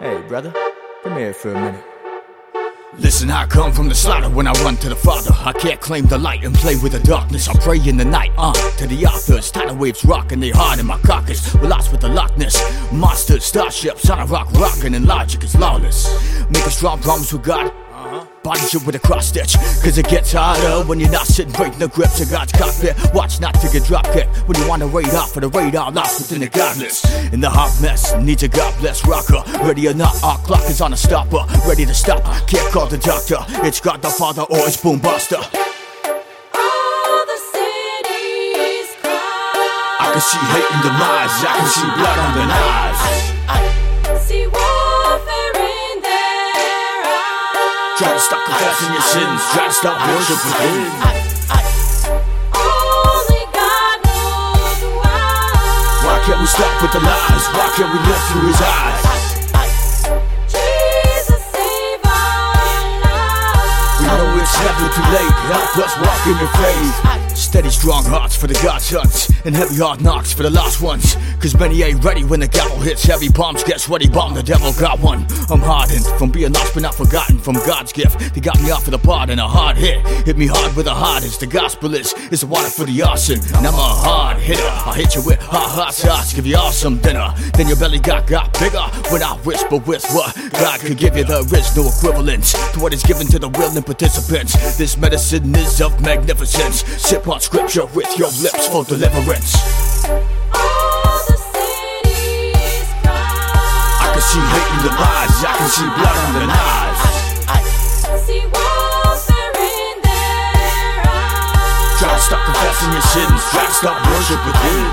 Hey, brother, come here for a minute. Listen, I come from the slaughter when I run to the Father. I can't claim the light and play with the darkness. I pray in the night, to the authors. Tidal waves rocking, they hard in my carcass. We're lost with the Loch Ness monsters, starships on a rock rocking, and logic is lawless. Making strong problems with God. Body shit with a cross stitch, cause it gets harder when you're not sitting right in the grips of God's cockpit. Watch not to get drop kicked when you're on the radar for the radar lost within the godless. In the hot mess, needs a God bless rocker. Ready or not, our clock is on a stopper. Ready to stop, can't call the doctor. It's God the Father or it's Boom Buster. I can see hate in the lies, I can see blood on the knives. Try to stop confessing your sins, try to stop worshiping Him. Only God knows why. Why can't we stop with the lies? Why can't we look through His eyes? Jesus, save our lives. We know it's never too late, help us walk in your faith. Steady strong hearts for the godsons, and heavy hard knocks for the lost ones. Cause many ain't ready when the gavel hits heavy. Bombs get sweaty, bomb the devil got one. I'm hardened from being lost but not forgotten. From God's gift, they got me off of the pot and a hard hit. Hit me hard with the hardest, the gospel is. It's the water for the arson, and I'm a hard hitter. I hit you with hot sauce, give you all some dinner. Then your belly got bigger when I whisper with what God could give you. There is no equivalence to what is given to the willing participants. This medicine is of magnificence. Sip on scripture with your lips for deliverance. All the cities cry. I can see hate in the lies, I can see blood on the knives. I see warfare in their eyes. Try to stop confessing your sins, try to stop worship with Him.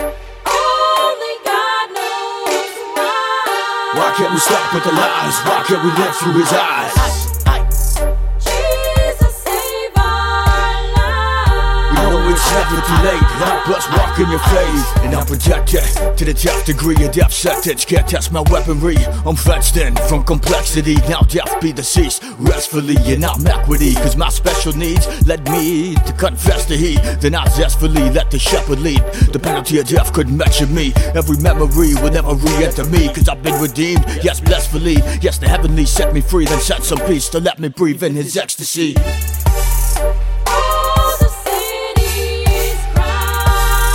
Only God knows why. Why can't we stop with the lies? Why can't we look through His eyes? It's never too late, help us walk in your faith. And I'm protected to the 10th degree, a death sentence. Can't test my weaponry, I'm fenced in from complexity. Now death be deceased, restfully and not equity. Cause my special needs led me to confess to He. Then I zestfully let the shepherd lead. The penalty of death couldn't measure me. Every memory will never re-enter me. Cause I've been redeemed, yes blessfully. Yes the heavenly set me free, then set some peace to let me breathe in His ecstasy.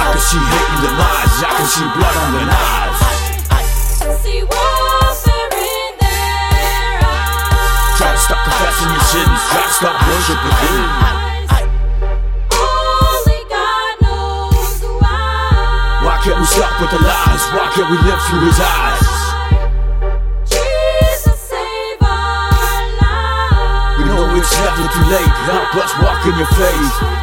I can see hate in the lies, I can see blood on the knives. I see warfare in their eyes. Try to stop confessing your sins, try to stop worshiping Him. Only God knows why. Why can't we stop with the lies? Why can't we live through His eyes? Jesus, save our lives. We know it's never too late, help us walk in your faith.